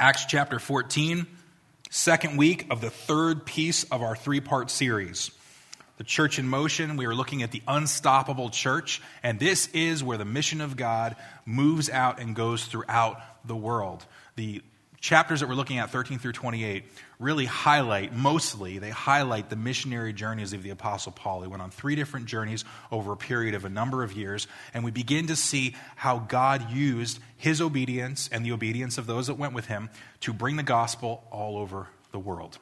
Acts chapter 14, second week of the third piece of our three-part series, The Church in Motion. We are looking at the unstoppable church, and this is where the mission of God moves out and goes throughout the world. The chapters that we're looking at, 13 through 28, really highlight, mostly, they highlight the missionary journeys of the Apostle Paul. He went on three different journeys over a period of a number of years, and we begin to see how God used his obedience and the obedience of those that went with him to bring the gospel all over the world.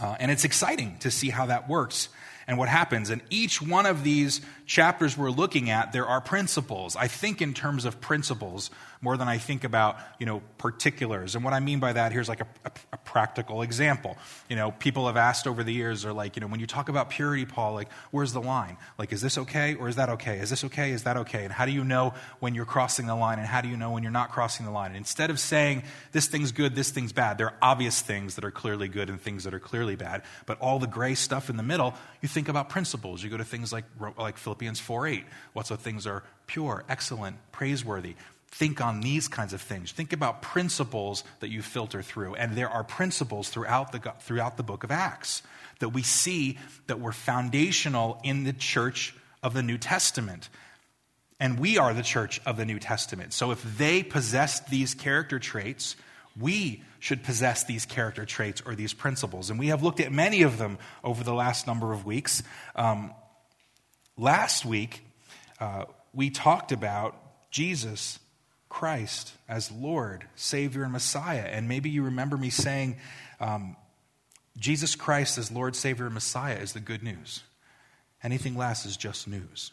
And it's exciting to see how that works and what happens. In each one of these chapters we're looking at, there are principles. I think in terms of principles more than I think about, particulars. And what I mean by that, here's like a practical example. People have asked over the years, are like, when you talk about purity, Paul, where's the line? Is this okay or is that okay? Is this okay? Is that okay? And how do you know when you're crossing the line? And how do you know when you're not crossing the line? And instead of saying, this thing's good, this thing's bad, there are obvious things that are clearly good and things that are clearly bad. But all the gray stuff in the middle, you think about principles. You go to things like Philippians 4:8. Whatso things are pure, excellent, praiseworthy. Think on these kinds of things. Think about principles that you filter through. And there are principles throughout the book of Acts that we see that were foundational in the church of the New Testament. And we are the church of the New Testament. So if they possessed these character traits, we should possess these character traits or these principles. And we have looked at many of them over the last number of weeks. Last week, we talked about Jesus Christ as Lord, Savior, and Messiah. And maybe you remember me saying, Jesus Christ as Lord, Savior, and Messiah is the good news. Anything less is just news.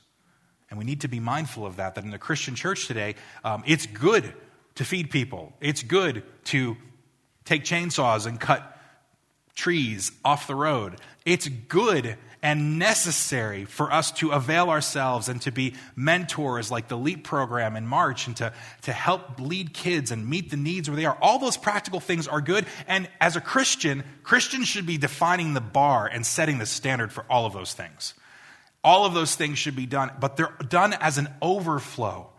And we need to be mindful of that in the Christian church today, it's good to feed people. It's good to take chainsaws and cut trees off the road. It's good and necessary for us to avail ourselves and to be mentors like the LEAP program in March and to help lead kids and meet the needs where they are. All those practical things are good. And as a Christian, Christians should be defining the bar and setting the standard for all of those things. All of those things should be done, but they're done as an overflow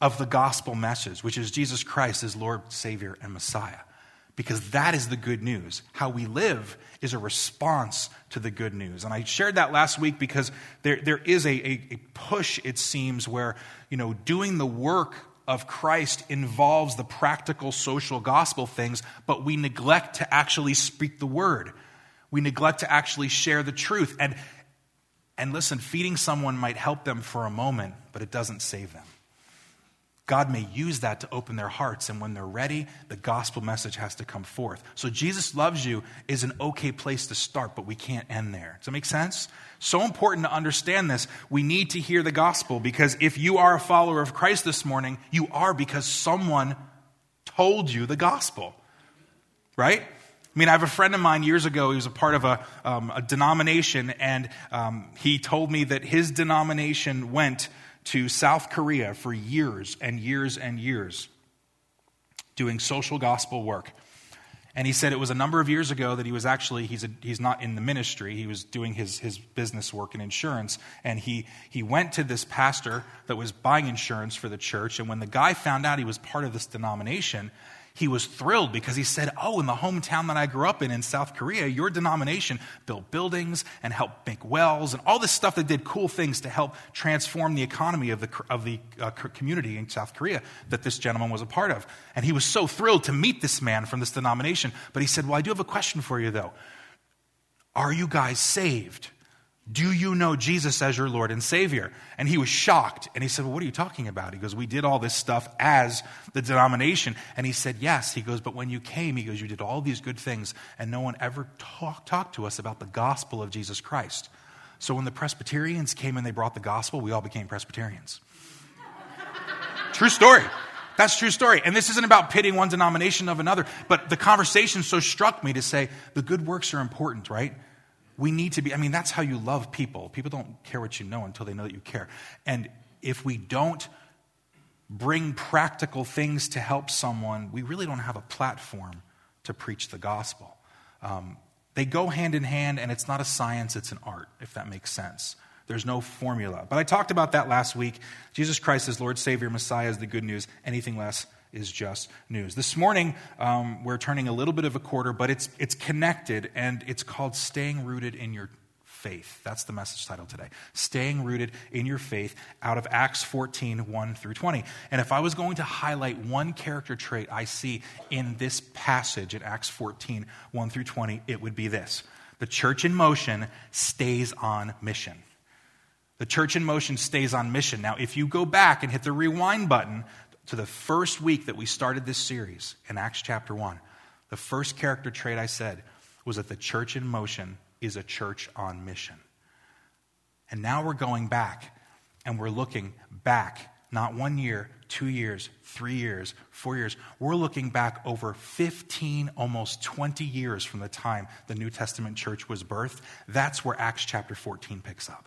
of the gospel message, which is Jesus Christ as Lord, Savior, and Messiah. Because that is the good news. How we live is a response to the good news. And I shared that last week because there is a push, it seems, where doing the work of Christ involves the practical social gospel things, but we neglect to actually speak the word. We neglect to actually share the truth. And listen, feeding someone might help them for a moment, but it doesn't save them. God may use that to open their hearts, and when they're ready, the gospel message has to come forth. So Jesus loves you is an okay place to start, but we can't end there. Does that make sense? So important to understand this. We need to hear the gospel, because if you are a follower of Christ this morning, you are because someone told you the gospel, right? I have a friend of mine years ago. He was a part of a denomination, and he told me that his denomination went to South Korea for years and years and years doing social gospel work. And he said it was a number of years ago that he was actually, he's not in the ministry, he was doing his business work in insurance, and he went to this pastor that was buying insurance for the church, and when the guy found out he was part of this denomination, he was thrilled because he said, in the hometown that I grew up in South Korea, your denomination built buildings and helped make wells and all this stuff that did cool things to help transform the economy of the community in South Korea that this gentleman was a part of. And he was so thrilled to meet this man from this denomination. But he said, I do have a question for you, though. Are you guys saved? Do you know Jesus as your Lord and Savior? And he was shocked. And he said, what are you talking about? He goes, we did all this stuff as the denomination. And he said, yes. He goes, but when you came, he goes, you did all these good things, and no one ever talked to us about the gospel of Jesus Christ. So when the Presbyterians came and they brought the gospel, we all became Presbyterians. True story. That's a true story. And this isn't about pitting one denomination of another, but the conversation so struck me to say, the good works are important, right? We need to be, that's how you love people. People don't care what you know until they know that you care. And if we don't bring practical things to help someone, we really don't have a platform to preach the gospel. They go hand in hand, and it's not a science, it's an art, if that makes sense. There's no formula. But I talked about that last week. Jesus Christ is Lord, Savior, Messiah is the good news. Anything less is just news. This morning, we're turning a little bit of a corner, but it's connected, and it's called Staying Rooted in Your Faith. That's the message title today. Staying Rooted in Your Faith, out of Acts 14, 1 through 20. And if I was going to highlight one character trait I see in this passage in Acts 14, 1 through 20, it would be this. The church in motion stays on mission. The church in motion stays on mission. Now, if you go back and hit the rewind button to the first week that we started this series in Acts chapter 1, the first character trait I said was that the church in motion is a church on mission. And now we're going back and we're looking back, not 1 year, 2 years, 3 years, 4 years. We're looking back over 15, almost 20 years from the time the New Testament church was birthed. That's where Acts chapter 14 picks up.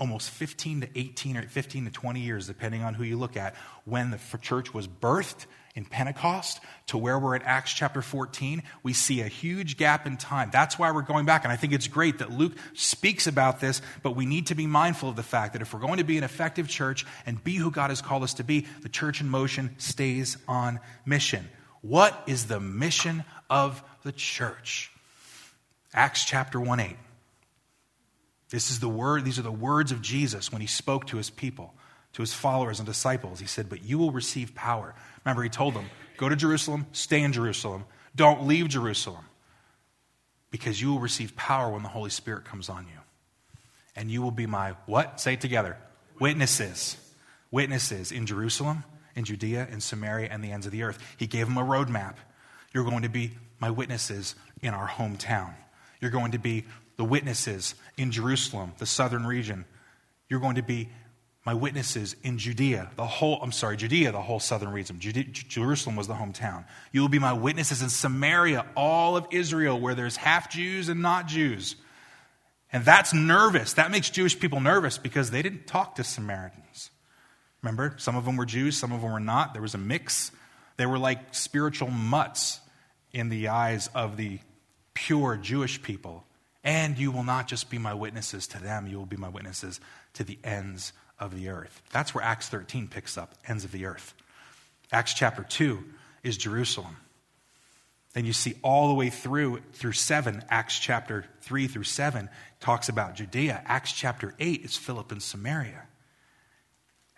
Almost 15 to 18 or 15 to 20 years, depending on who you look at, when the church was birthed in Pentecost to where we're at Acts chapter 14, we see a huge gap in time. That's why we're going back, and I think it's great that Luke speaks about this, but we need to be mindful of the fact that if we're going to be an effective church and be who God has called us to be, the church in motion stays on mission. What is the mission of the church? Acts chapter 1:8. This is the word. These are the words of Jesus when he spoke to his people, to his followers and disciples. He said, "But you will receive power." Remember, he told them, go to Jerusalem, stay in Jerusalem, don't leave Jerusalem, because you will receive power when the Holy Spirit comes on you. And you will be my, what? Say it together. Witnesses. Witnesses in Jerusalem, in Judea, in Samaria, and the ends of the earth. He gave them a roadmap. You're going to be my witnesses in our hometown. You're going to be the witnesses in Jerusalem, the southern region. You're going to be my witnesses in Judea, Judea, the whole southern region. Jerusalem was the hometown. You will be my witnesses in Samaria, all of Israel, where there's half Jews and not Jews. And that's nervous. That makes Jewish people nervous because they didn't talk to Samaritans. Remember, some of them were Jews, some of them were not. There was a mix. They were like spiritual mutts in the eyes of the pure Jewish people. And you will not just be my witnesses to them, you will be my witnesses to the ends of the earth. That's where Acts 13 picks up, ends of the earth. Acts chapter 2 is Jerusalem. Then you see all the way through 7, Acts chapter 3 through 7 talks about Judea. Acts chapter 8 is Philip and Samaria.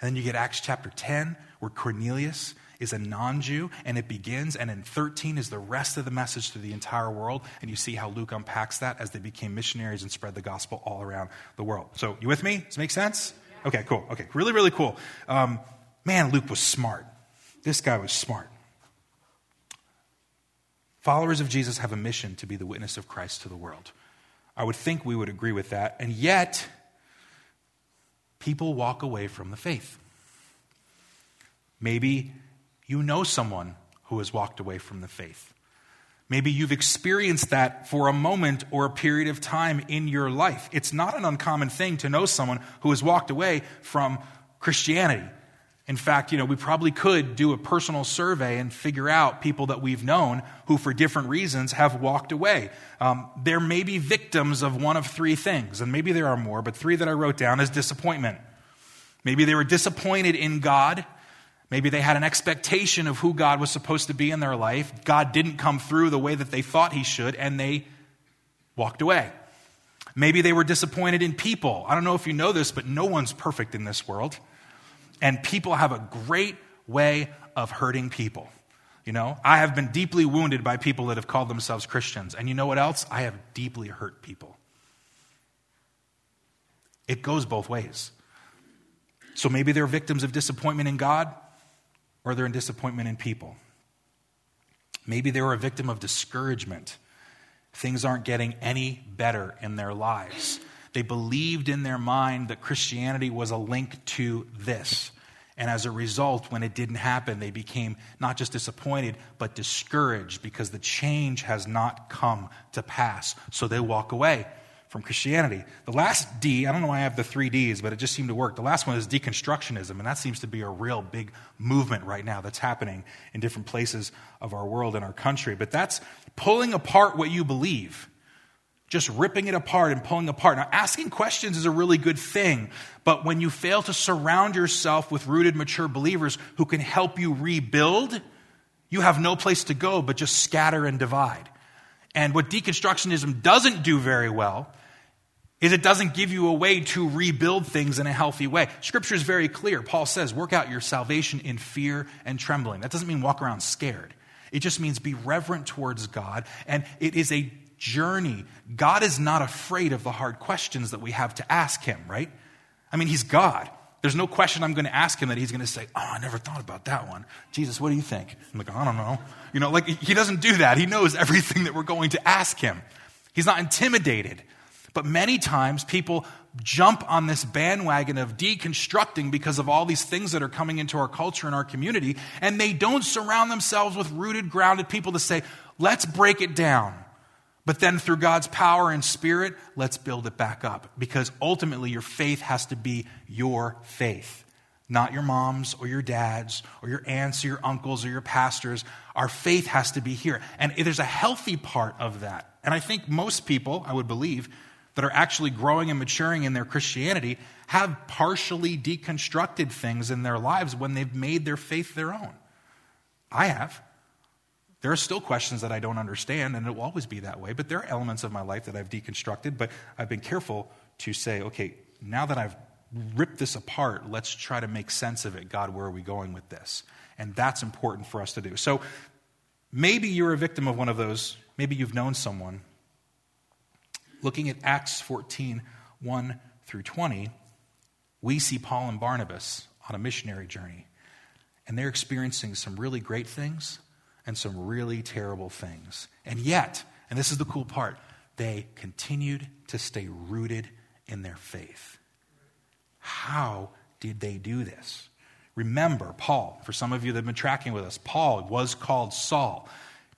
And then you get Acts chapter 10 where Cornelius is a non-Jew, and it begins, and in 13 is the rest of the message to the entire world, and you see how Luke unpacks that as they became missionaries and spread the gospel all around the world. So, you with me? Does it make sense? Okay, cool. Okay, really, really cool. Man, Luke was smart. This guy was smart. Followers of Jesus have a mission to be the witness of Christ to the world. I would think we would agree with that. And yet, people walk away from the faith. Maybe you know someone who has walked away from the faith. Maybe you've experienced that for a moment or a period of time in your life. It's not an uncommon thing to know someone who has walked away from Christianity. In fact, we probably could do a personal survey and figure out people that we've known who for different reasons have walked away. There may be victims of one of three things, and maybe there are more, but three that I wrote down is disappointment. Maybe they were disappointed in God. Maybe they had an expectation of who God was supposed to be in their life. God didn't come through the way that they thought he should, and they walked away. Maybe they were disappointed in people. I don't know if you know this, but no one's perfect in this world. And people have a great way of hurting people. I have been deeply wounded by people that have called themselves Christians. And you know what else? I have deeply hurt people. It goes both ways. So maybe they're victims of disappointment in God, or they're in disappointment in people. Maybe they were a victim of discouragement. Things aren't getting any better in their lives. They believed in their mind that Christianity was a link to this. And as a result, when it didn't happen, they became not just disappointed, but discouraged because the change has not come to pass. So they walk away from Christianity. The last D, I don't know why I have the three Ds, but it just seemed to work. The last one is deconstructionism, and that seems to be a real big movement right now that's happening in different places of our world and our country. But that's pulling apart what you believe just ripping it apart and pulling apart. Now, asking questions is a really good thing, but when you fail to surround yourself with rooted, mature believers who can help you rebuild, you have no place to go but just scatter and divide. And what deconstructionism doesn't do very well is it doesn't give you a way to rebuild things in a healthy way. Scripture is very clear. Paul says, work out your salvation in fear and trembling. That doesn't mean walk around scared. It just means be reverent towards God. And it is a journey. God is not afraid of the hard questions that we have to ask him, right? I mean, he's God. There's no question I'm going to ask him that he's going to say, oh, I never thought about that one. Jesus, what do you think? I'm like, I don't know. You know, like he doesn't do that. He knows everything that we're going to ask him. He's not intimidated. But many times people jump on this bandwagon of deconstructing because of all these things that are coming into our culture and our community, and they don't surround themselves with rooted, grounded people to say, let's break it down. But then through God's power and spirit, let's build it back up. Because ultimately your faith has to be your faith, not your mom's or your dad's or your aunts or your uncles or your pastor's. Our faith has to be here. And there's a healthy part of that. And I think most people, I would believe, that are actually growing and maturing in their Christianity have partially deconstructed things in their lives when they've made their faith their own. I have. There are still questions that I don't understand, and it will always be that way, but there are elements of my life that I've deconstructed, but I've been careful to say, okay, now that I've ripped this apart, let's try to make sense of it. God, where are we going with this? And that's important for us to do. So maybe you're a victim of one of those. Maybe you've known someone. Looking at Acts 14, 1 through 20, we see Paul and Barnabas on a missionary journey. And they're experiencing some really great things and some really terrible things. And yet, and this is the cool part, they continued to stay rooted in their faith. How did they do this? Remember, Paul, for some of you that have been tracking with us, Paul was called Saul.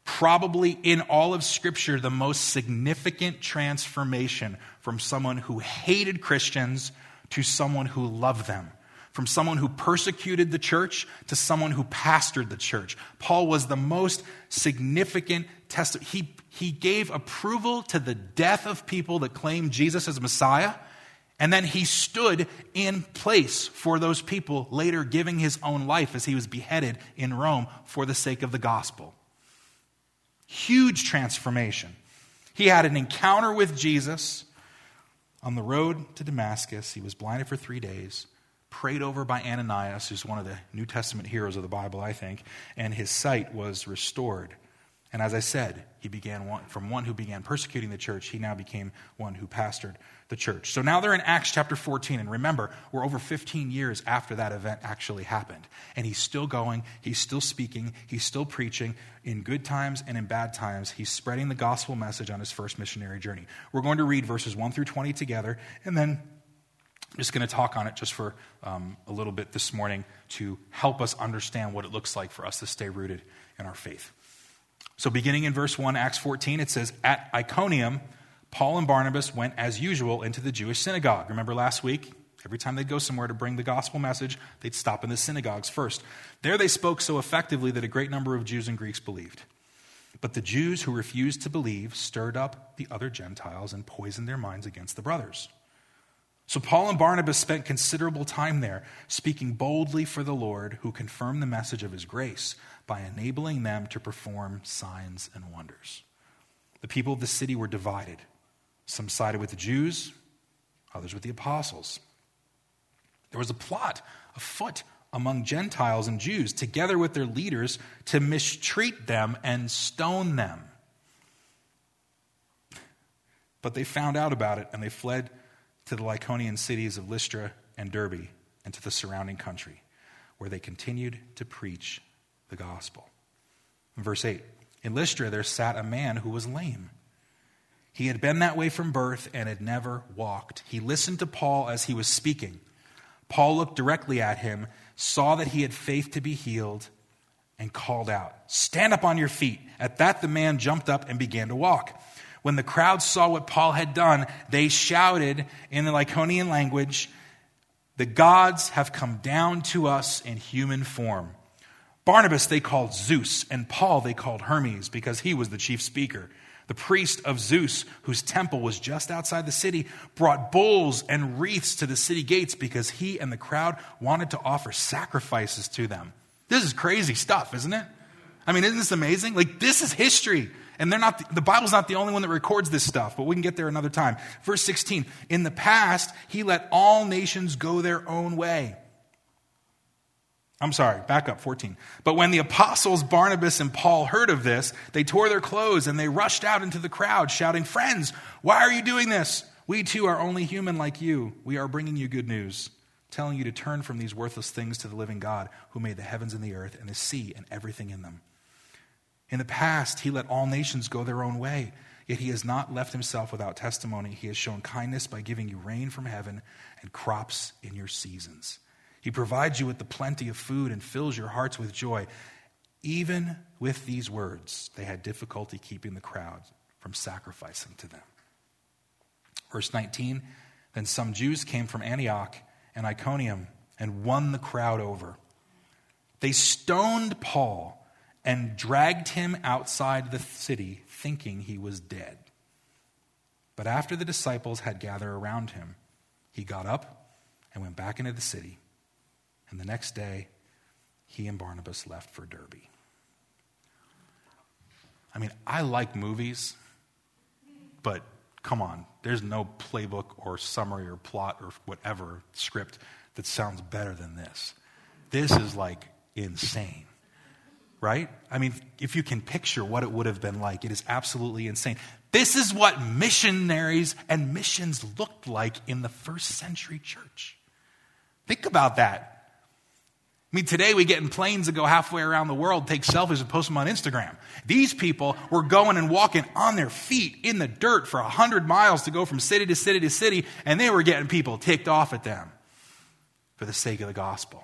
Probably in all of Scripture, the most significant transformation from someone who hated Christians to someone who loved them. From someone who persecuted the church to someone who pastored the church. Paul was the most significant test. He gave approval to the death of people that claimed Jesus as Messiah. And then he stood in place for those people, later giving his own life as he was beheaded in Rome for the sake of the gospel. Huge transformation. He had an encounter with Jesus on the road to Damascus. He was blinded for 3 days, prayed over by Ananias, who's one of the New Testament heroes of the Bible, I think, and his sight was restored. And as I said, he began from one who began persecuting the church, he now became one who pastored the church. So now they're in Acts chapter 14, and remember, we're over 15 years after that event actually happened. And he's still going, he's still speaking, he's still preaching in good times and in bad times. He's spreading the gospel message on his first missionary journey. We're going to read verses 1 through 20 together, and then I'm just going to talk on it just for a little bit this morning to help us understand what it looks like for us to stay rooted in our faith. So beginning in verse 1, Acts 14, it says, at Iconium, Paul and Barnabas went as usual into the Jewish synagogue. Remember last week? Every time they'd go somewhere to bring the gospel message, they'd stop in the synagogues first. There they spoke so effectively that a great number of Jews and Greeks believed. But the Jews who refused to believe stirred up the other Gentiles and poisoned their minds against the brothers. So Paul and Barnabas spent considerable time there, speaking boldly for the Lord, who confirmed the message of his grace by enabling them to perform signs and wonders. The people of the city were divided. Some sided with the Jews, others with the apostles. There was a plot afoot among Gentiles and Jews, together with their leaders, to mistreat them and stone them. But they found out about it, and they fled to the Lycaonian cities of Lystra and Derbe and to the surrounding country, where they continued to preach the gospel. In verse 8, in Lystra there sat a man who was lame. He had been that way from birth and had never walked. He listened to Paul as he was speaking. Paul looked directly at him, saw that he had faith to be healed, and called out, "Stand up on your feet." At that the man jumped up and began to walk. When the crowd saw what Paul had done, they shouted in the Lycaonian language, "The gods have come down to us in human form." Barnabas they called Zeus, and Paul they called Hermes, because he was the chief speaker. The priest of Zeus, whose temple was just outside the city, brought bulls and wreaths to the city gates because he and the crowd wanted to offer sacrifices to them. This is crazy stuff, isn't it? I mean, isn't this amazing? Like, this is history. And they're not, the Bible's not the only one that records this stuff, but we can get there another time. Verse 16, in the past, he let all nations go their own way. I'm sorry, back up, 14. But when the apostles Barnabas and Paul heard of this, they tore their clothes and they rushed out into the crowd shouting, "Friends, why are you doing this? We too are only human like you. We are bringing you good news, telling you to turn from these worthless things to the living God who made the heavens and the earth and the sea and everything in them. In the past, he let all nations go their own way, yet he has not left himself without testimony. He has shown kindness by giving you rain from heaven and crops in your seasons. He provides you with the plenty of food and fills your hearts with joy." Even with these words, they had difficulty keeping the crowd from sacrificing to them. Verse 19, then some Jews came from Antioch and Iconium and won the crowd over. They stoned Paul and dragged him outside the city, thinking he was dead. But after the disciples had gathered around him, he got up and went back into the city. And the next day, he and Barnabas left for Derbe. I mean, I like movies, but come on. There's no playbook or summary or plot or whatever script that sounds better than this. This is like insane, right? I mean, if you can picture what it would have been like, it is absolutely insane. This is what missionaries and missions looked like in the first century church. Think about that. I mean, today we get in planes and go halfway around the world, take selfies and post them on Instagram. These people were going and walking on their feet in the dirt for 100 miles to go from city to city to city, and they were getting people ticked off at them for the sake of the gospel.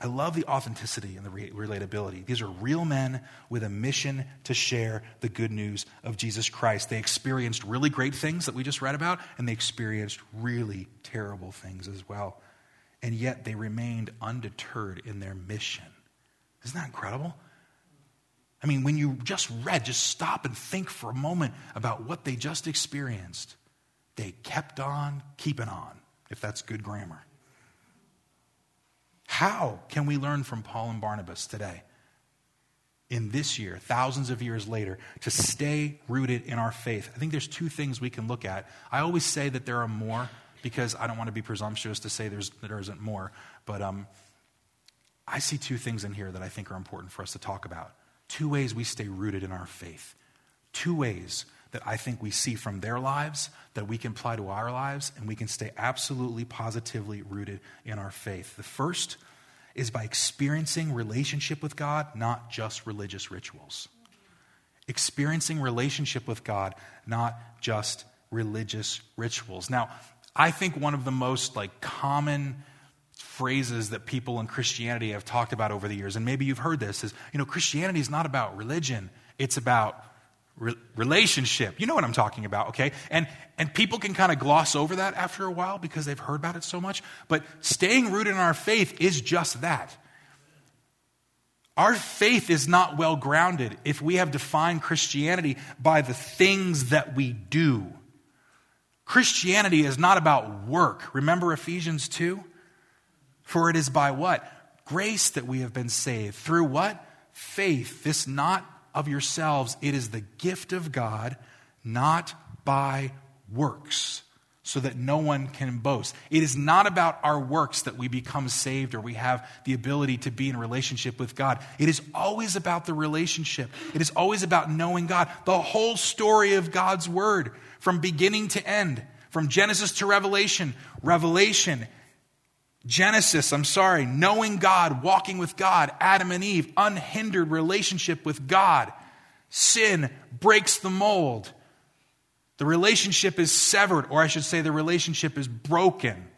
I love the authenticity and the relatability. These are real men with a mission to share the good news of Jesus Christ. They experienced really great things that we just read about, and they experienced really terrible things as well. And yet they remained undeterred in their mission. Isn't that incredible? I mean, when you just read, just stop and think for a moment about what they just experienced. They kept on keeping on, if that's good grammar. How can we learn from Paul and Barnabas today, in this year, thousands of years later, to stay rooted in our faith? I think there's two things we can look at. I always say that there are more, because I don't want to be presumptuous to say there isn't more, but I see two things in here that I think are important for us to talk about. Two ways we stay rooted in our faith. Two ways that I think we see from their lives that we can apply to our lives, and we can stay absolutely, positively rooted in our faith. The first is by experiencing relationship with God, not just religious rituals. Experiencing relationship with God, not just religious rituals. Now, I think one of the most common phrases that people in Christianity have talked about over the years, and maybe you've heard this, is, Christianity is not about religion. It's about relationship. You know what I'm talking about, okay? And people can kind of gloss over that after a while because they've heard about it so much. But staying rooted in our faith is just that. Our faith is not well grounded if we have defined Christianity by the things that we do. Christianity is not about work. Remember Ephesians 2? For it is by what? Grace that we have been saved. Through what? Faith. This not of yourselves. It is the gift of God, not by works, so that no one can boast. It is not about our works that we become saved or we have the ability to be in relationship with God. It is always about the relationship. It is always about knowing God. The whole story of God's word, from beginning to end, from Genesis to Revelation, knowing God, walking with God, Adam and Eve, unhindered relationship with God. Sin breaks the mold. The relationship is severed, or I should say the relationship is broken.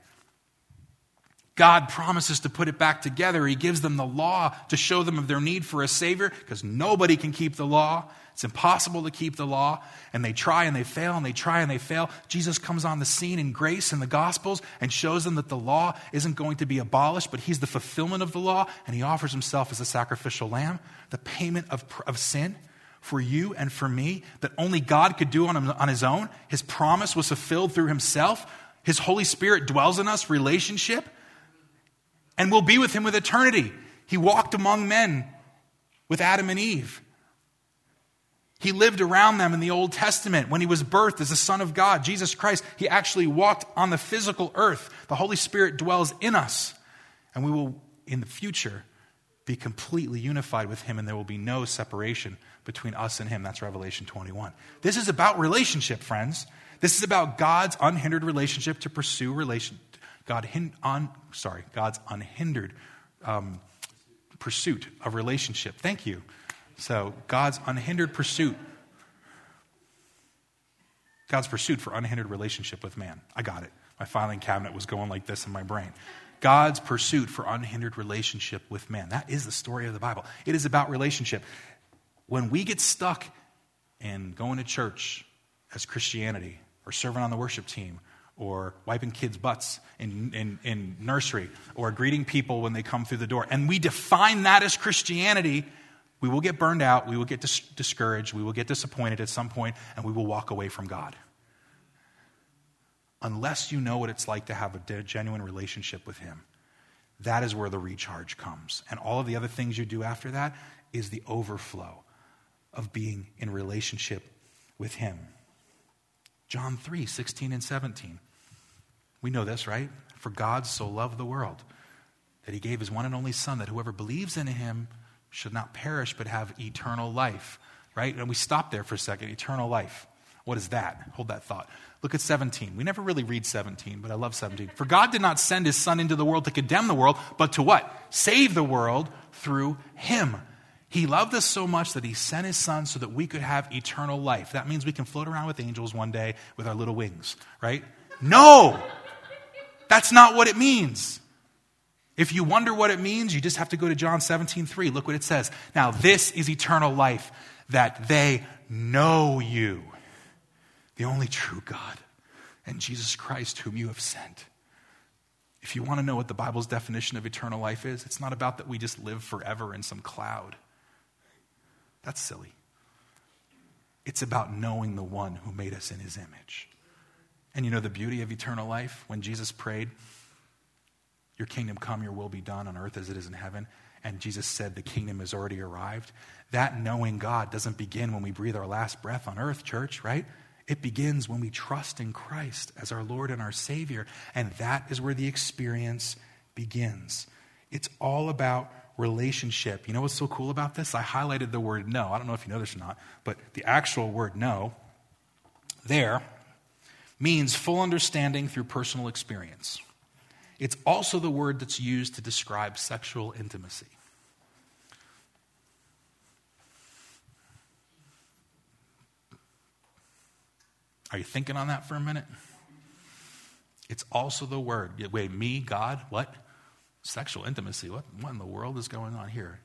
God promises to put it back together. He gives them the law to show them of their need for a Savior, because nobody can keep the law. It's impossible to keep the law. And they try and they fail, and they try and they fail. Jesus comes on the scene in grace in the Gospels and shows them that the law isn't going to be abolished, but he's the fulfillment of the law, and he offers himself as a sacrificial lamb, the payment of sin for you and for me that only God could do on his own. His promise was fulfilled through himself. His Holy Spirit dwells in us, relationship, and we'll be with him with eternity. He walked among men with Adam and Eve. He lived around them in the Old Testament. When he was birthed as the Son of God, Jesus Christ, he actually walked on the physical earth. The Holy Spirit dwells in us. And we will, in the future, be completely unified with him, and there will be no separation between us and him. That's Revelation 21. This is about relationship, friends. This is about God's unhindered relationship to pursue relation. God's unhindered pursuit of relationship. Thank you. So God's unhindered pursuit. God's pursuit for unhindered relationship with man. I got it. My filing cabinet was going like this in my brain. God's pursuit for unhindered relationship with man. That is the story of the Bible. It is about relationship. When we get stuck in going to church as Christianity, or serving on the worship team, or wiping kids' butts in nursery, or greeting people when they come through the door, and we define that as Christianity, we will get burned out, we will get discouraged, we will get disappointed at some point, and we will walk away from God. Unless you know what it's like to have a genuine relationship with him, that is where the recharge comes. And all of the other things you do after that is the overflow of being in relationship with him. John 3, 16 and 17. We know this, right? For God so loved the world that he gave his one and only Son, that whoever believes in him should not perish but have eternal life, right? And we stop there for a second. Eternal life. What is that? Hold that thought. Look at 17. We never really read 17, but I love 17. For God did not send his Son into the world to condemn the world, but to what? Save the world through him. He loved us so much that he sent his Son so that we could have eternal life. That means we can float around with angels one day with our little wings, right? No! That's not what it means. If you wonder what it means, you just have to go to John 17:3. Look what it says. Now this is eternal life, that they know you, the only true God, and Jesus Christ whom you have sent. If you want to know what the Bible's definition of eternal life is, it's not about that we just live forever in some cloud. That's silly. It's about knowing the one who made us in his image. And you know the beauty of eternal life? When Jesus prayed, your kingdom come, your will be done on earth as it is in heaven. And Jesus said the kingdom has already arrived. That knowing God doesn't begin when we breathe our last breath on earth, church, right? It begins when we trust in Christ as our Lord and our Savior. And that is where the experience begins. It's all about relationship. You know what's so cool about this? I highlighted the word no. I don't know if you know this or not, but the actual word no there means full understanding through personal experience. It's also the word that's used to describe sexual intimacy. Are you thinking on that for a minute? It's also the word. Wait, me, God, what? Sexual intimacy. What in the world is going on here?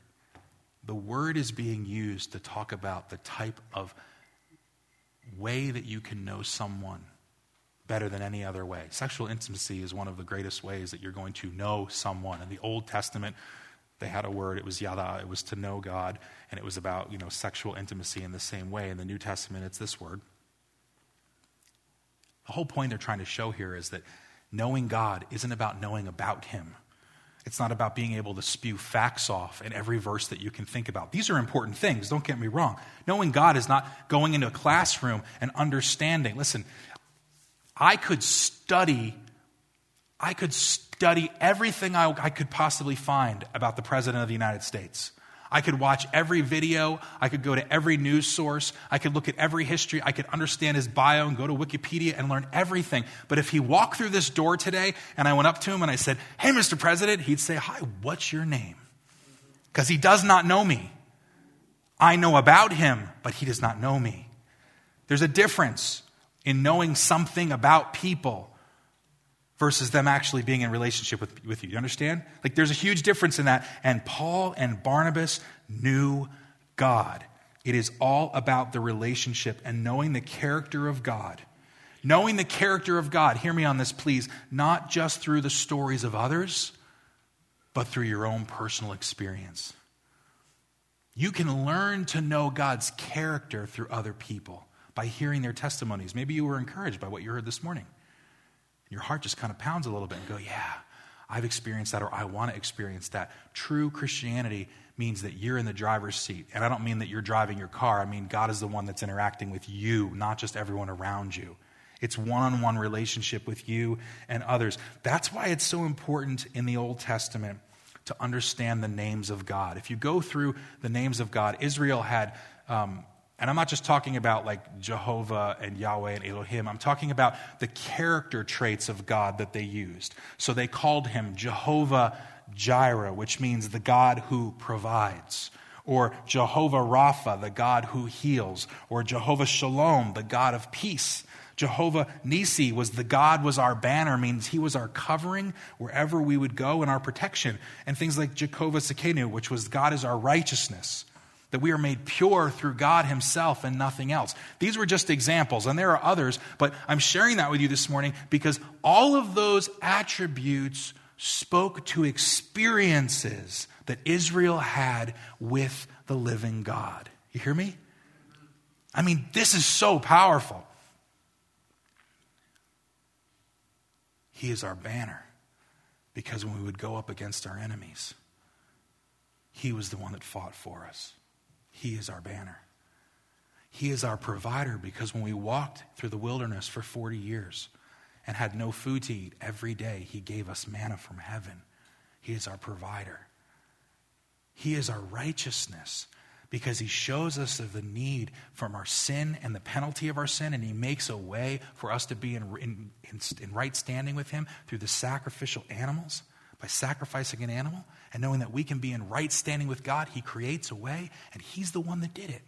The word is being used to talk about the type of way that you can know someone better than any other way. Sexual intimacy is one of the greatest ways that you're going to know someone. In the Old Testament, they had a word. It was yada. It was to know God, and it was about, sexual intimacy in the same way. In the New Testament, it's this word. The whole point they're trying to show here is that knowing God isn't about knowing about him. It's not about being able to spew facts off in every verse that you can think about. These are important things, don't get me wrong. Knowing God is not going into a classroom and understanding. Listen, I could study everything I could possibly find about the President of the United States. I could watch every video. I could go to every news source. I could look at every history. I could understand his bio and go to Wikipedia and learn everything. But if he walked through this door today and I went up to him and I said, "Hey, Mr. President," he'd say, "Hi, what's your name?" Because he does not know me. I know about him, but he does not know me. There's a difference in knowing something about people versus them actually being in relationship with you. You understand? Like, there's a huge difference in that. And Paul and Barnabas knew God. It is all about the relationship and knowing the character of God. Knowing the character of God, hear me on this, please, not just through the stories of others, but through your own personal experience. You can learn to know God's character through other people by hearing their testimonies. Maybe you were encouraged by what you heard this morning. Your heart just kind of pounds a little bit and go, yeah, I've experienced that, or I want to experience that. True Christianity means that you're in the driver's seat. And I don't mean that you're driving your car. I mean, God is the one that's interacting with you, not just everyone around you. It's one-on-one relationship with you and others. That's why it's so important in the Old Testament to understand the names of God. If you go through the names of God, Israel had, and I'm not just talking about like Jehovah and Yahweh and Elohim. I'm talking about the character traits of God that they used. So they called him Jehovah Jireh, which means the God who provides, or Jehovah Rapha, the God who heals, or Jehovah Shalom, the God of peace. Jehovah Nisi was the God was our banner, means he was our covering wherever we would go and our protection. And things like Jehovah Sekenu, which was God is our righteousness, that we are made pure through God himself and nothing else. These were just examples, and there are others, but I'm sharing that with you this morning because all of those attributes spoke to experiences that Israel had with the living God. You hear me? I mean, this is so powerful. He is our banner, because when we would go up against our enemies, he was the one that fought for us. He is our banner. He is our provider, because when we walked through the wilderness for 40 years and had no food to eat, every day he gave us manna from heaven. He is our provider. He is our righteousness, because he shows us of the need from our sin and the penalty of our sin, and he makes a way for us to be in right standing with him through the sacrificial animals, by sacrificing an animal, and knowing that we can be in right standing with God. He creates a way, and he's the one that did it.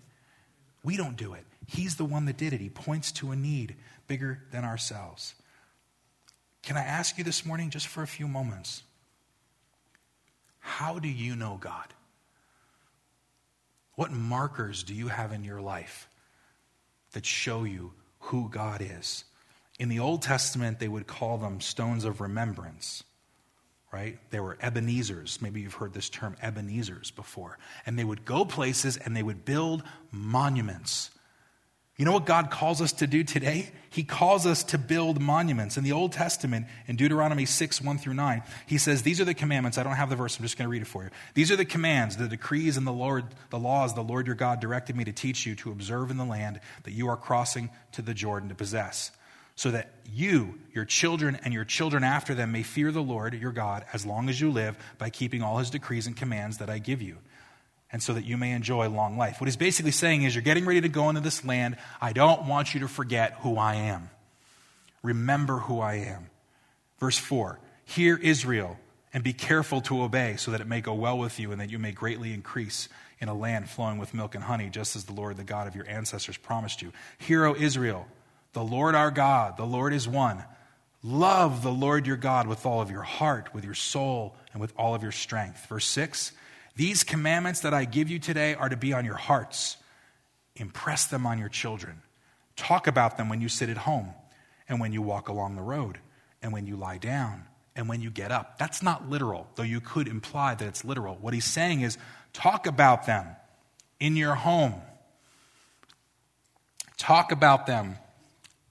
We don't do it. He's the one that did it. He points to a need bigger than ourselves. Can I ask you this morning, just for a few moments, how do you know God? What markers do you have in your life that show you who God is? In the Old Testament, they would call them stones of remembrance, right? There were Ebenezers. Maybe you've heard this term Ebenezers before. And they would go places and they would build monuments. You know what God calls us to do today? He calls us to build monuments. In the Old Testament, in Deuteronomy 6:1-9, he says, these are the commandments. I don't have the verse. I'm just going to read it for you. These are the commands, the decrees, and the laws the Lord your God directed me to teach you to observe in the land that you are crossing to the Jordan to possess, so that you, your children, and your children after them may fear the Lord your God as long as you live by keeping all his decrees and commands that I give you, and so that you may enjoy long life. What he's basically saying is, you're getting ready to go into this land. I don't want you to forget who I am. Remember who I am. Verse 4, hear Israel, and be careful to obey, so that it may go well with you, and that you may greatly increase in a land flowing with milk and honey, just as the Lord, the God of your ancestors, promised you. Hear, O Israel, the Lord our God, the Lord is one. Love the Lord your God with all of your heart, with your soul, and with all of your strength. Verse 6, these commandments that I give you today are to be on your hearts. Impress them on your children. Talk about them when you sit at home, and when you walk along the road, and when you lie down, and when you get up. That's not literal, though you could imply that it's literal. What he's saying is, talk about them in your home. Talk about them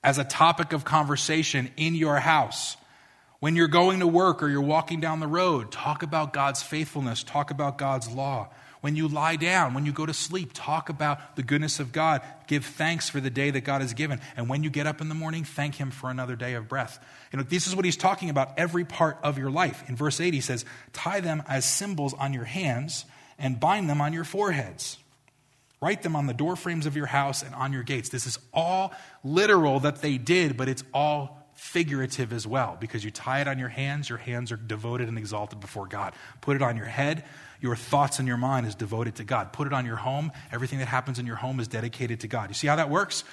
as a topic of conversation in your house. When you're going to work or you're walking down the road, talk about God's faithfulness. Talk about God's law. When you lie down, when you go to sleep, talk about the goodness of God. Give thanks for the day that God has given. And when you get up in the morning, thank him for another day of breath. You know, this is what he's talking about, every part of your life. In verse 8, he says, tie them as symbols on your hands and bind them on your foreheads. Write them on the doorframes of your house and on your gates. This is all literal that they did, but it's all figurative as well, because you tie it on your hands are devoted and exalted before God. Put it on your head, your thoughts and your mind is devoted to God. Put it on your home, everything that happens in your home is dedicated to God. You see how that works?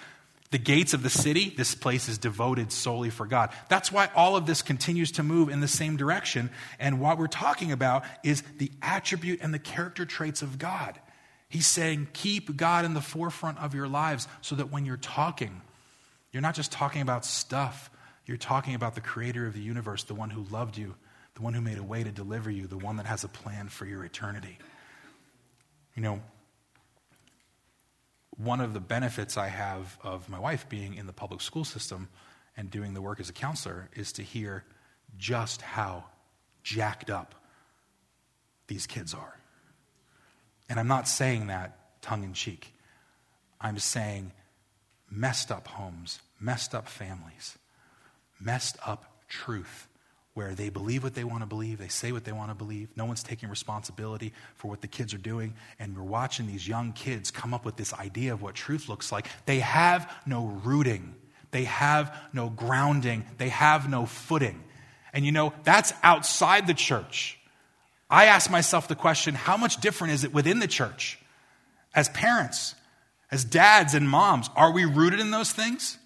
The gates of the city, this place is devoted solely for God. That's why all of this continues to move in the same direction. And what we're talking about is the attribute and the character traits of God. He's saying, keep God in the forefront of your lives so that when you're talking, you're not just talking about stuff. You're talking about the creator of the universe, the one who loved you, the one who made a way to deliver you, the one that has a plan for your eternity. You know, one of the benefits I have of my wife being in the public school system and doing the work as a counselor is to hear just how jacked up these kids are. And I'm not saying that tongue in cheek. I'm saying messed up homes, messed up families, messed up truth, where they believe what they want to believe, they say what they want to believe, no one's taking responsibility for what the kids are doing, and we're watching these young kids come up with this idea of what truth looks like. They have no rooting. They have no grounding. They have no footing. And you know, that's outside the church. I ask myself the question, how much different is it within the church? As parents, as dads and moms, are we rooted in those things?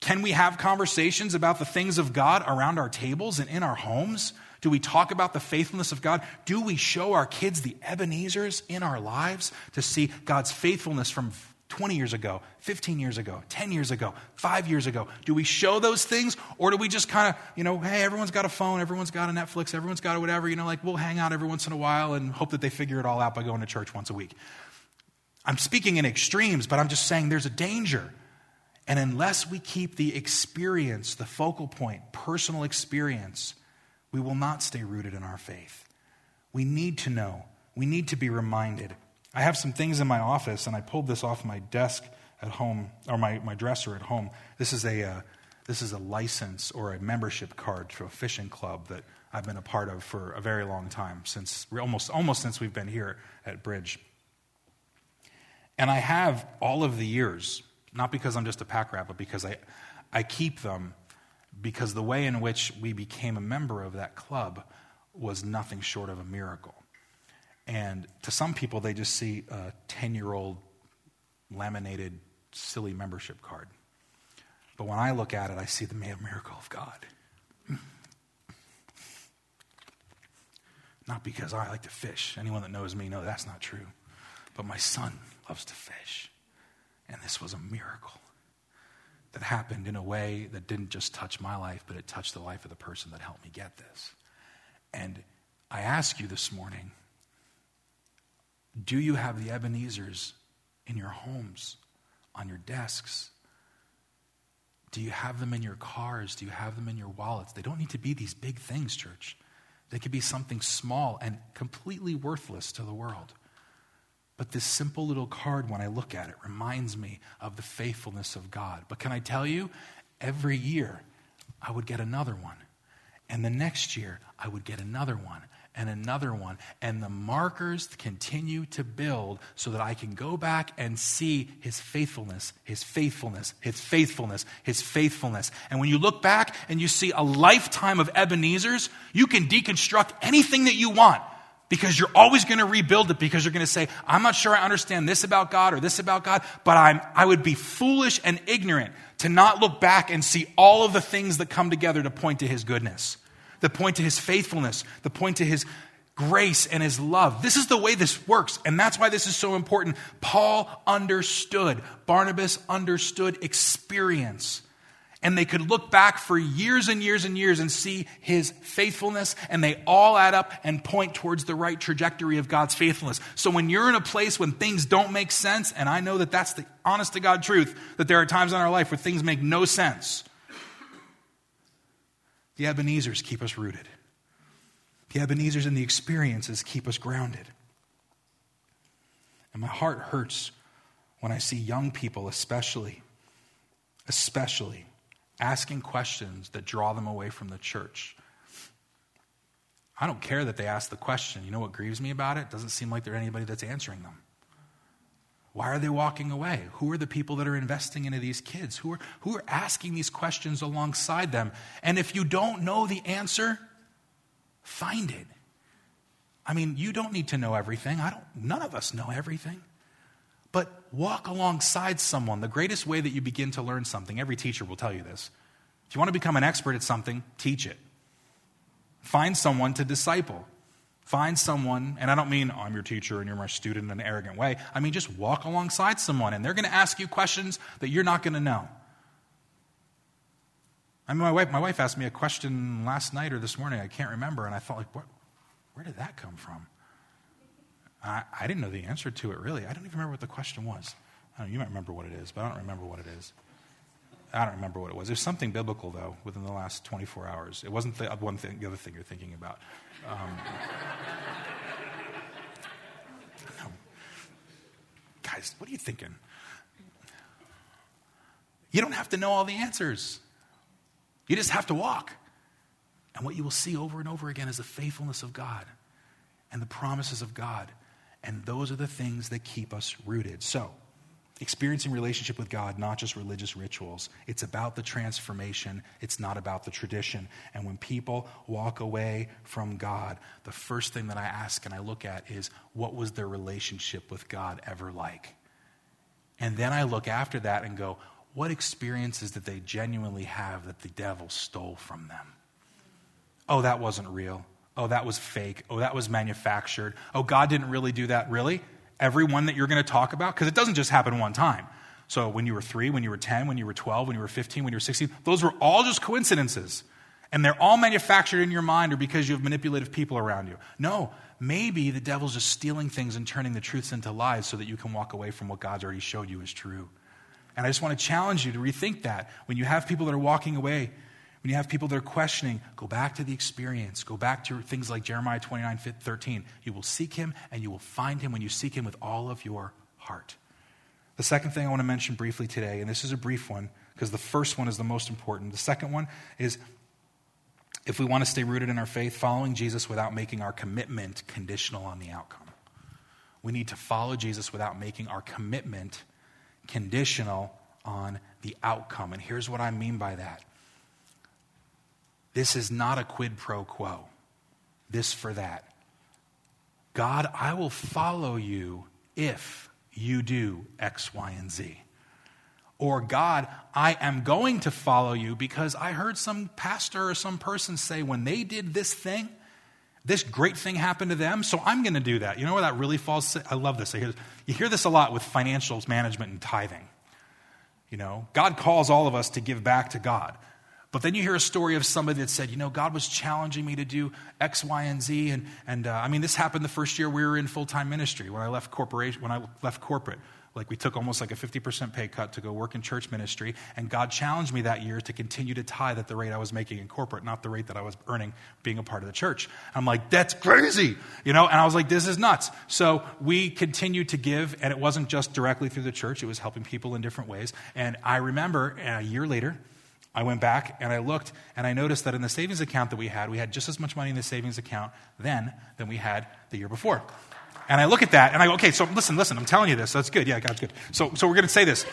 Can we have conversations about the things of God around our tables and in our homes? Do we talk about the faithfulness of God? Do we show our kids the Ebenezers in our lives to see God's faithfulness from 20 years ago, 15 years ago, 10 years ago, 5 years ago? Do we show those things, or do we just kind of, you know, hey, everyone's got a phone, everyone's got a Netflix, everyone's got a whatever, you know, like we'll hang out every once in a while and hope that they figure it all out by going to church once a week? I'm speaking in extremes, but I'm just saying there's a danger. And unless we keep the experience, the focal point, personal experience, we will not stay rooted in our faith. We need to know. We need to be reminded. I have some things in my office, and I pulled this off my desk at home, or my dresser at home. This is a license or a membership card to a fishing club that I've been a part of for a very long time, since almost since we've been here at Bridge. And I have all of the years. Not because I'm just a pack rat, but because I keep them, because the way in which we became a member of that club was nothing short of a miracle. And to some people, they just see a 10-year-old laminated, silly membership card. But when I look at it, I see the miracle of God. Not because I like to fish. Anyone that knows me knows that's not true. But my son loves to fish. And this was a miracle that happened in a way that didn't just touch my life, but it touched the life of the person that helped me get this. And I ask you this morning, do you have the Ebenezers in your homes, on your desks? Do you have them in your cars? Do you have them in your wallets? They don't need to be these big things, church. They could be something small and completely worthless to the world. But this simple little card, when I look at it, reminds me of the faithfulness of God. But can I tell you, every year I would get another one. And the next year I would get another one and another one. And the markers continue to build so that I can go back and see his faithfulness, his faithfulness, his faithfulness, his faithfulness. And when you look back and you see a lifetime of Ebenezers, you can deconstruct anything that you want. Because you're always going to rebuild it, because you're going to say, I'm not sure I understand this about God or this about God, but I would be foolish and ignorant to not look back and see all of the things that come together to point to his goodness, that point to his faithfulness, that point to his grace and his love. This is the way this works, and that's why this is so important. Paul understood, Barnabas understood experience. And they could look back for years and years and years and see his faithfulness, and they all add up and point towards the right trajectory of God's faithfulness. So when you're in a place when things don't make sense, and I know that that's the honest to God truth, that there are times in our life where things make no sense, the Ebenezers keep us rooted. The Ebenezers and the experiences keep us grounded. And my heart hurts when I see young people especially asking questions that draw them away from the church. I don't care that they ask the question. You know what grieves me about it? It doesn't seem like there's anybody that's answering them. Why are they walking away? Who are the people that are investing into these kids? Who are asking these questions alongside them? And if you don't know the answer, find it. I mean, you don't need to know everything. None of us know everything. but walk alongside someone. The greatest way that you begin to learn something, every teacher will tell you this. If you want to become an expert at something, teach it. Find someone to disciple. Find someone, and I don't mean, I'm your teacher and you're my student in an arrogant way. I mean, just walk alongside someone, and they're going to ask you questions that you're not going to know. I mean, my wife asked me a question last night or this morning, I can't remember, and I thought, like, what? Where did that come from? I didn't know the answer to it, really. I don't even remember what the question was. I don't know, you might remember what it is, but I don't remember what it is. I don't remember what it was. There's something biblical, though, within the last 24 hours. It wasn't the other thing you're thinking about. No. Guys, what are you thinking? You don't have to know all the answers. You just have to walk. And what you will see over and over again is the faithfulness of God and the promises of God. And those are the things that keep us rooted. So, experiencing relationship with God, not just religious rituals. It's about the transformation. It's not about the tradition. And when people walk away from God, the first thing that I ask and I look at is, what was their relationship with God ever like? And then I look after that and go, what experiences did they genuinely have that the devil stole from them? Oh, that wasn't real. Oh, that was fake. Oh, that was manufactured. Oh, God didn't really do that. Really? Everyone that you're going to talk about? Because it doesn't just happen one time. So when you were 3, when you were 10, when you were 12, when you were 15, when you were 16, those were all just coincidences. And they're all manufactured in your mind or because you have manipulative people around you. No, maybe the devil's just stealing things and turning the truths into lies so that you can walk away from what God's already showed you is true. And I just want to challenge you to rethink that. When you have people that are walking away, when you have people that are questioning, go back to the experience. Go back to things like Jeremiah 29:13. You will seek him and you will find him when you seek him with all of your heart. The second thing I want to mention briefly today, and this is a brief one because the first one is the most important. The second one is, if we want to stay rooted in our faith, following Jesus without making our commitment conditional on the outcome. We need to follow Jesus without making our commitment conditional on the outcome. And here's what I mean by that. This is not a quid pro quo. This for that. God, I will follow you if you do X, Y, and Z. Or God, I am going to follow you because I heard some pastor or some person say when they did this thing, this great thing happened to them, so I'm going to do that. You know where that really falls? I love this. You hear this a lot with financial management and tithing. You know, God calls all of us to give back to God. But then you hear a story of somebody that said, you know, God was challenging me to do X, Y, and Z. And this happened the first year we were in full-time ministry when I left corporate. Like we took almost like a 50% pay cut to go work in church ministry. And God challenged me that year to continue to tithe at the rate I was making in corporate, not the rate that I was earning being a part of the church. I'm like, that's crazy, you know? And I was like, this is nuts. So we continued to give, and it wasn't just directly through the church. It was helping people in different ways. And I remember a year later, I went back and I looked and I noticed that in the savings account that we had just as much money in the savings account then than we had the year before. And I look at that and I go, okay, so listen, I'm telling you this. That's good. Yeah, God's good. So we're going to say this.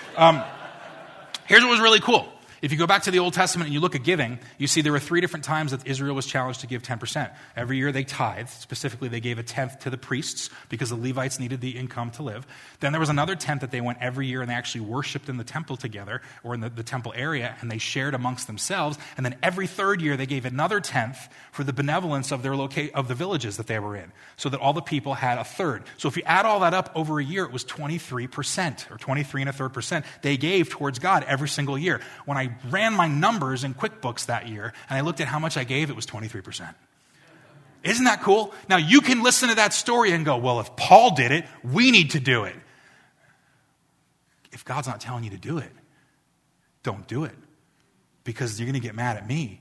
Here's what was really cool. If you go back to the Old Testament and you look at giving, you see there were 3 different times that Israel was challenged to give 10%. Every year they tithed. Specifically, they gave a tenth to the priests because the Levites needed the income to live. Then there was another tenth that they went every year and they actually worshiped in the temple together or in the temple area, and they shared amongst themselves. And then every third year they gave another tenth for the benevolence of the villages that they were in so that all the people had a third. So if you add all that up over a year, it was 23% or 23 1/3% they gave towards God every single year. When I ran my numbers in QuickBooks that year, and I looked at how much I gave, it was 23%. Isn't that cool? Now, you can listen to that story and go, well, if Paul did it, we need to do it. If God's not telling you to do it, don't do it, because you're going to get mad at me.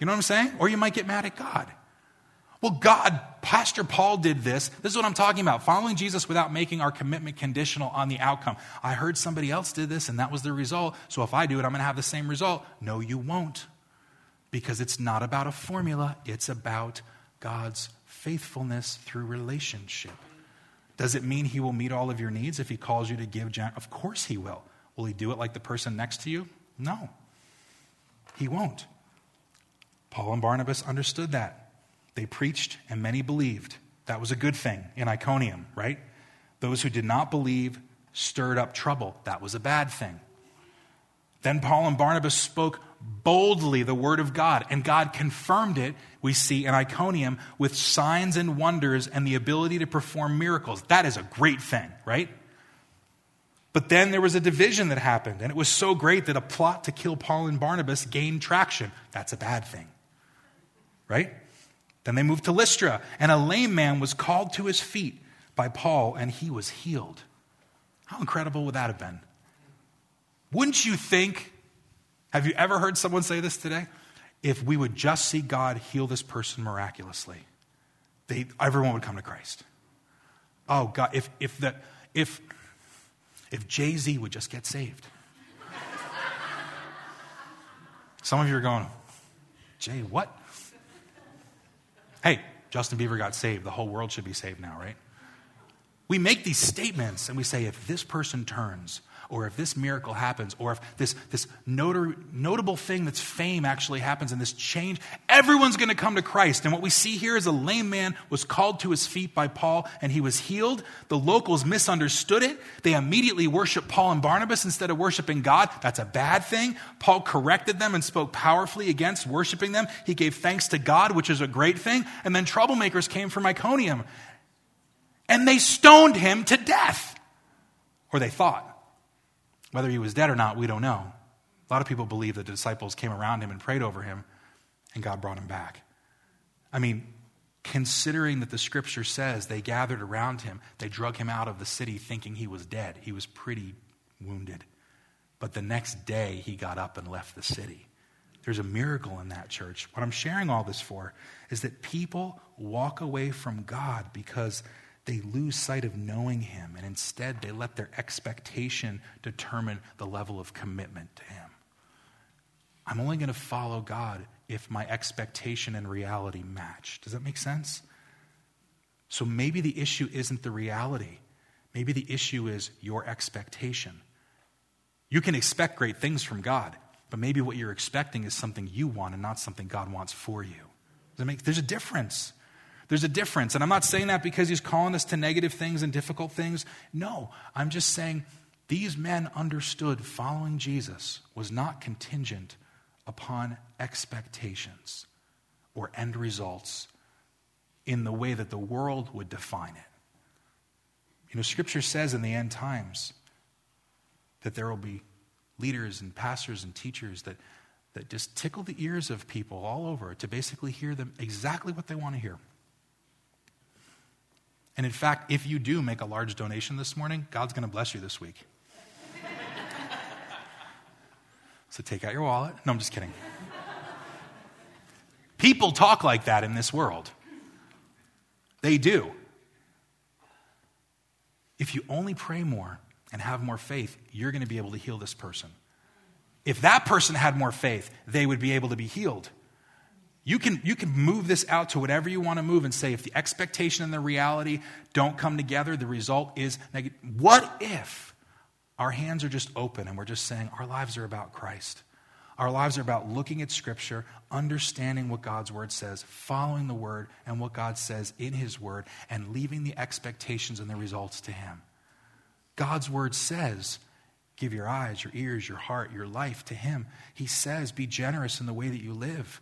You know what I'm saying? Or you might get mad at God. Well, God, Pastor Paul did this. This is what I'm talking about. Following Jesus without making our commitment conditional on the outcome. I heard somebody else did this and that was the result. So if I do it, I'm going to have the same result. No, you won't. Because it's not about a formula. It's about God's faithfulness through relationship. Does it mean he will meet all of your needs if he calls you to give? Of course he will. Will he do it like the person next to you? No, he won't. Paul and Barnabas understood that. They preached and many believed. That was a good thing in Iconium, right? Those who did not believe stirred up trouble. That was a bad thing. Then Paul and Barnabas spoke boldly the word of God, and God confirmed it, we see in Iconium, with signs and wonders and the ability to perform miracles. That is a great thing, right? But then there was a division that happened, and it was so great that a plot to kill Paul and Barnabas gained traction. That's a bad thing, right? Then they moved to Lystra, and a lame man was called to his feet by Paul, and he was healed. How incredible would that have been? Wouldn't you think, have you ever heard someone say this today? If we would just see God heal this person miraculously, everyone would come to Christ. Oh God, if Jay-Z would just get saved. Some of you are going, Jay, what? Hey, Justin Bieber got saved. The whole world should be saved now, right? We make these statements and we say, if this person turns, or if this miracle happens, or if this notable thing that's fame actually happens and this change, everyone's going to come to Christ. And what we see here is a lame man was called to his feet by Paul, and he was healed. The locals misunderstood it. They immediately worshiped Paul and Barnabas instead of worshiping God. That's a bad thing. Paul corrected them and spoke powerfully against worshiping them. He gave thanks to God, which is a great thing. And then troublemakers came from Iconium, and they stoned him to death, or they thought. Whether he was dead or not, we don't know. A lot of people believe that the disciples came around him and prayed over him, and God brought him back. I mean, considering that the scripture says they gathered around him, they drug him out of the city thinking he was dead. He was pretty wounded. But the next day, he got up and left the city. There's a miracle in that, church. What I'm sharing all this for is that people walk away from God because they lose sight of knowing him, and instead they let their expectation determine the level of commitment to him. I'm only going to follow God if my expectation and reality match. Does that make sense? So maybe the issue isn't the reality. Maybe the issue is your expectation. You can expect great things from God, but maybe what you're expecting is something you want and not something God wants for you. There's a difference. There's a difference, and I'm not saying that because he's calling us to negative things and difficult things. No, I'm just saying these men understood following Jesus was not contingent upon expectations or end results in the way that the world would define it. You know, Scripture says in the end times that there will be leaders and pastors and teachers that just tickle the ears of people all over to basically hear them exactly what they want to hear. And in fact, if you do make a large donation this morning, God's going to bless you this week. So take out your wallet. No, I'm just kidding. People talk like that in this world. They do. If you only pray more and have more faith, you're going to be able to heal this person. If that person had more faith, they would be able to be healed. You can move this out to whatever you want to move and say, if the expectation and the reality don't come together, the result is negative. What if our hands are just open and we're just saying our lives are about Christ? Our lives are about looking at Scripture, understanding what God's Word says, following the Word and what God says in His Word, and leaving the expectations and the results to Him. God's Word says, give your eyes, your ears, your heart, your life to Him. He says, be generous in the way that you live.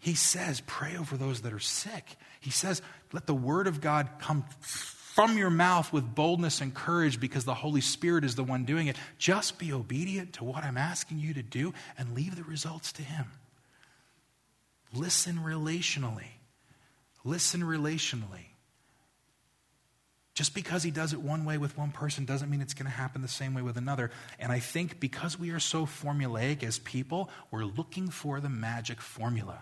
He says, pray over those that are sick. He says, let the word of God come from your mouth with boldness and courage because the Holy Spirit is the one doing it. Just be obedient to what I'm asking you to do and leave the results to Him. Listen relationally. Listen relationally. Just because He does it one way with one person doesn't mean it's going to happen the same way with another. And I think because we are so formulaic as people, we're looking for the magic formula.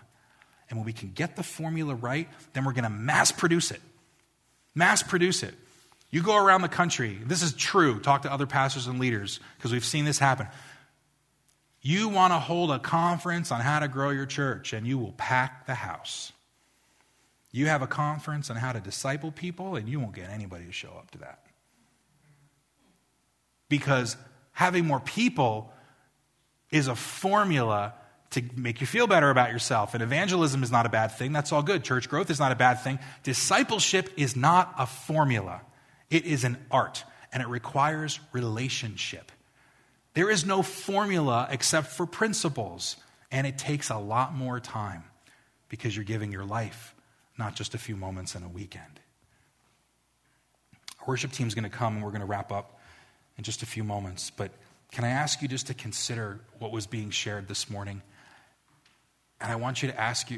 And when we can get the formula right, then we're going to mass produce it. Mass produce it. You go around the country. This is true. Talk to other pastors and leaders because we've seen this happen. You want to hold a conference on how to grow your church, and you will pack the house. You have a conference on how to disciple people, and you won't get anybody to show up to that. Because having more people is a formula to make you feel better about yourself. And evangelism is not a bad thing. That's all good. Church growth is not a bad thing. Discipleship is not a formula. It is an art, and it requires relationship. There is no formula except for principles, and it takes a lot more time because you're giving your life, not just a few moments in a weekend. Our worship team's going to come, and we're going to wrap up in just a few moments. But can I ask you just to consider what was being shared this morning? And I want you to ask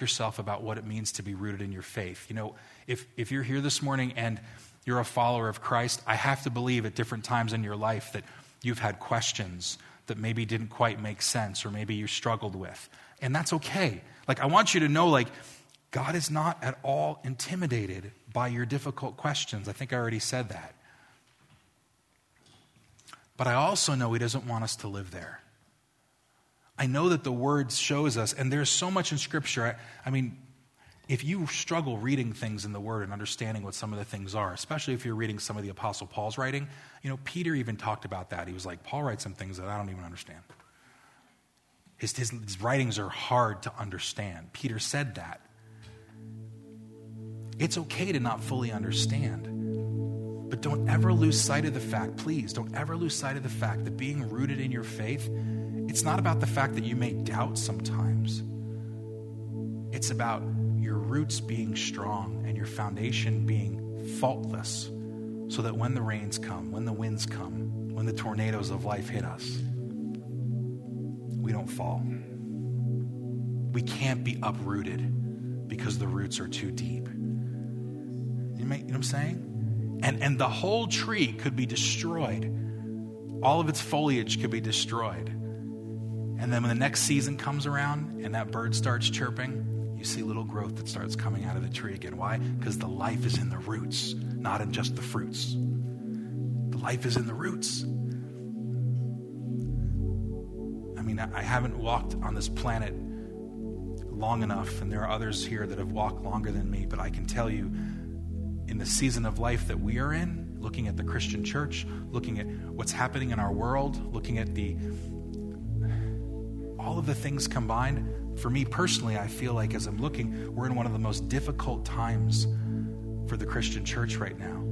yourself about what it means to be rooted in your faith. You know, if you're here this morning and you're a follower of Christ, I have to believe at different times in your life that you've had questions that maybe didn't quite make sense or maybe you struggled with. And that's okay. Like, I want you to know, like, God is not at all intimidated by your difficult questions. I think I already said that. But I also know he doesn't want us to live there. I know that the word shows us, and there's so much in Scripture. I mean, if you struggle reading things in the word and understanding what some of the things are, especially if you're reading some of the Apostle Paul's writing, you know, Peter even talked about that. He was like, Paul writes some things that I don't even understand. His writings are hard to understand. Peter said that. It's okay to not fully understand. But don't ever lose sight of the fact, please, don't ever lose sight of the fact that being rooted in your faith, it's not about the fact that you may doubt sometimes. It's about your roots being strong and your foundation being faultless so that when the rains come, when the winds come, when the tornadoes of life hit us, we don't fall. We can't be uprooted because the roots are too deep. You know what I'm saying? And the whole tree could be destroyed. All of its foliage could be destroyed. And then when the next season comes around and that bird starts chirping, you see little growth that starts coming out of the tree again. Why? Because the life is in the roots, not in just the fruits. The life is in the roots. I mean, I haven't walked on this planet long enough, and there are others here that have walked longer than me, but I can tell you, in the season of life that we are in, looking at the Christian church, looking at what's happening in our world, looking at all of the things combined, for me personally, I feel like as I'm looking, we're in one of the most difficult times for the Christian church right now,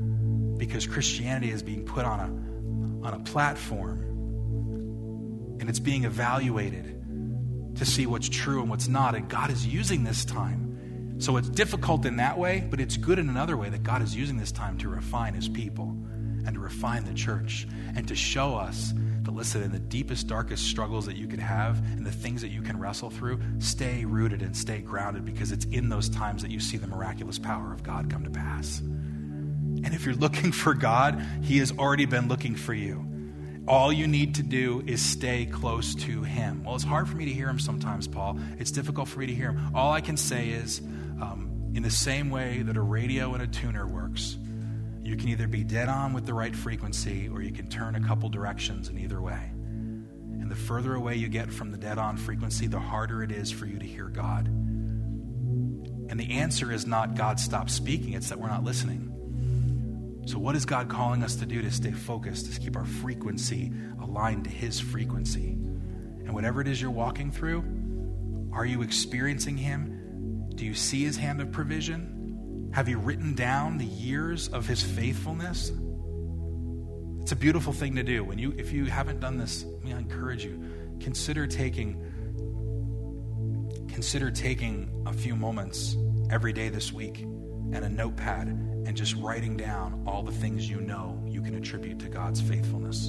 because Christianity is being put on a platform, and it's being evaluated to see what's true and what's not, and God is using this time. So it's difficult in that way, but it's good in another way that God is using this time to refine his people and to refine the church and to show us that, listen, in the deepest, darkest struggles that you could have and the things that you can wrestle through, stay rooted and stay grounded, because it's in those times that you see the miraculous power of God come to pass. And if you're looking for God, he has already been looking for you. All you need to do is stay close to him. Well, it's hard for me to hear him sometimes, Paul. It's difficult for me to hear him. All I can say is, in the same way that a radio and a tuner works, you can either be dead on with the right frequency or you can turn a couple directions in either way. And the further away you get from the dead on frequency, the harder it is for you to hear God. And the answer is not God stopped speaking, it's that we're not listening. So what is God calling us to do to stay focused, to keep our frequency aligned to his frequency? And whatever it is you're walking through, are you experiencing him? Do you see his hand of provision? Have you written down the years of his faithfulness? It's a beautiful thing to do. If you haven't done this, I encourage you, consider taking a few moments every day this week and a notepad and just writing down all the things you know you can attribute to God's faithfulness.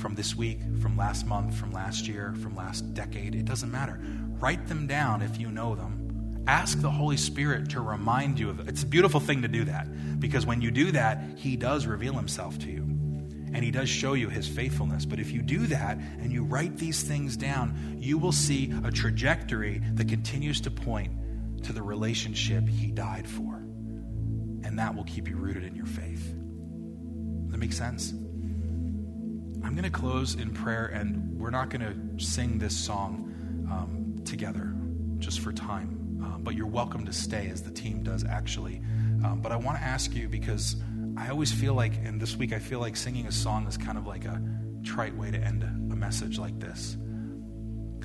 From this week, from last month, from last year, from last decade, it doesn't matter. Write them down if you know them. Ask the Holy Spirit to remind you of it. It's a beautiful thing to do that, because when you do that, he does reveal himself to you and he does show you his faithfulness. But if you do that and you write these things down, you will see a trajectory that continues to point to the relationship he died for. And that will keep you rooted in your faith. Does that make sense? I'm going to close in prayer, and we're not going to sing this song together just for time. But you're welcome to stay, as the team does actually. But I want to ask you, because I always feel like, and this week I feel like singing a song is kind of like a trite way to end a message like this.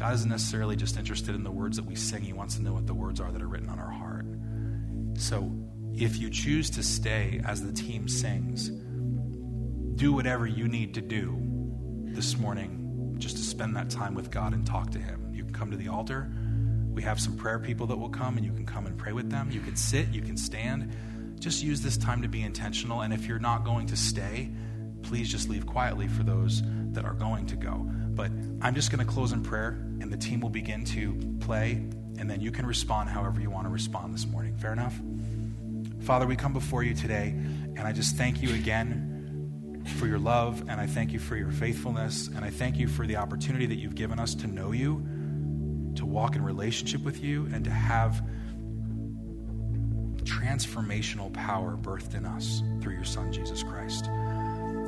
God isn't necessarily just interested in the words that we sing. He wants to know what the words are that are written on our heart. So if you choose to stay as the team sings, do whatever you need to do this morning just to spend that time with God and talk to him. You can come to the altar. We have some prayer people that will come, and you can come and pray with them. You can sit, you can stand. Just use this time to be intentional. And if you're not going to stay, please just leave quietly for those that are going to go. But I'm just going to close in prayer, and the team will begin to play, and then you can respond however you want to respond this morning. Fair enough? Father, we come before you today, and I just thank you again for your love, and I thank you for your faithfulness, and I thank you for the opportunity that you've given us to know you, to walk in relationship with you, and to have transformational power birthed in us through your Son, Jesus Christ.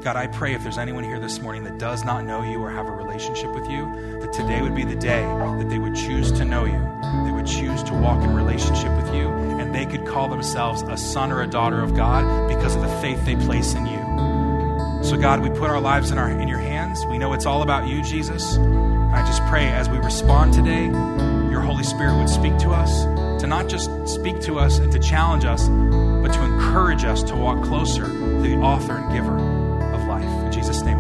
God, I pray if there's anyone here this morning that does not know you or have a relationship with you, that today would be the day that they would choose to know you. They would choose to walk in relationship with you, and they could call themselves a son or a daughter of God because of the faith they place in you. So God, we put our lives in your hands. We know it's all about you, Jesus. And I just pray as we respond today, your Holy Spirit would speak to us, to not just speak to us and to challenge us, but to encourage us to walk closer to the author and giver. In Jesus' name.